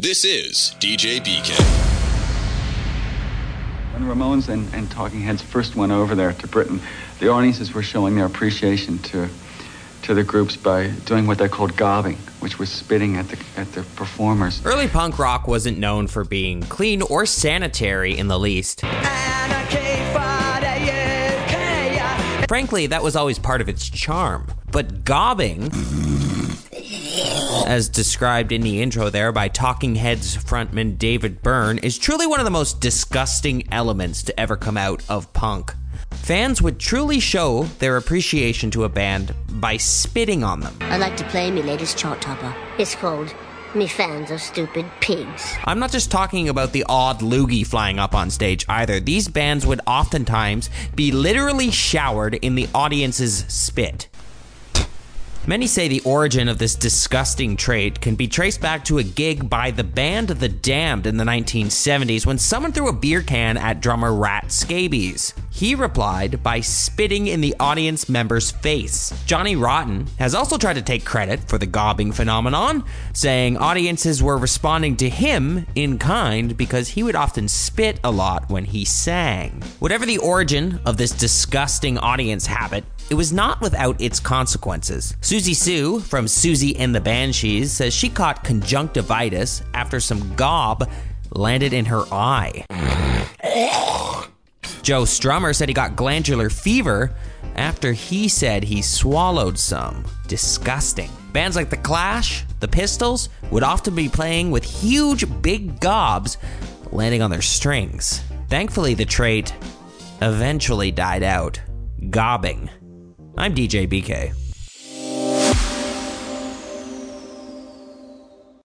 This is DJ BK. When the Ramones and Talking Heads first went over there to Britain, the audiences were showing their appreciation to the groups by doing what they called gobbing, which was spitting at the performers. Early punk rock wasn't known for being clean or sanitary in the least. Frankly, that was always part of its charm. But gobbing, as described in the intro there by Talking Heads frontman David Byrne, is truly one of the most disgusting elements to ever come out of punk. Fans would truly show their appreciation to a band by spitting on them. I'd like to play me latest chart topper. It's called Me Fans Are Stupid Pigs. I'm not just talking about the odd loogie flying up on stage either. These bands would oftentimes be literally showered in the audience's spit. Many say the origin of this disgusting trait can be traced back to a gig by the band The Damned in the 1970s when someone threw a beer can at drummer Rat Scabies. He replied by spitting in the audience member's face. Johnny Rotten has also tried to take credit for the gobbing phenomenon, saying audiences were responding to him in kind because he would often spit a lot when he sang. Whatever the origin of this disgusting audience habit, it was not without its consequences. Susie Sue from Susie and the Banshees says she caught conjunctivitis after some gob landed in her eye. Joe Strummer said he got glandular fever after he said he swallowed some. Disgusting. Bands like The Clash, The Pistols would often be playing with huge big gobs landing on their strings. Thankfully, the trait eventually died out. Gobbing. I'm DJ BK.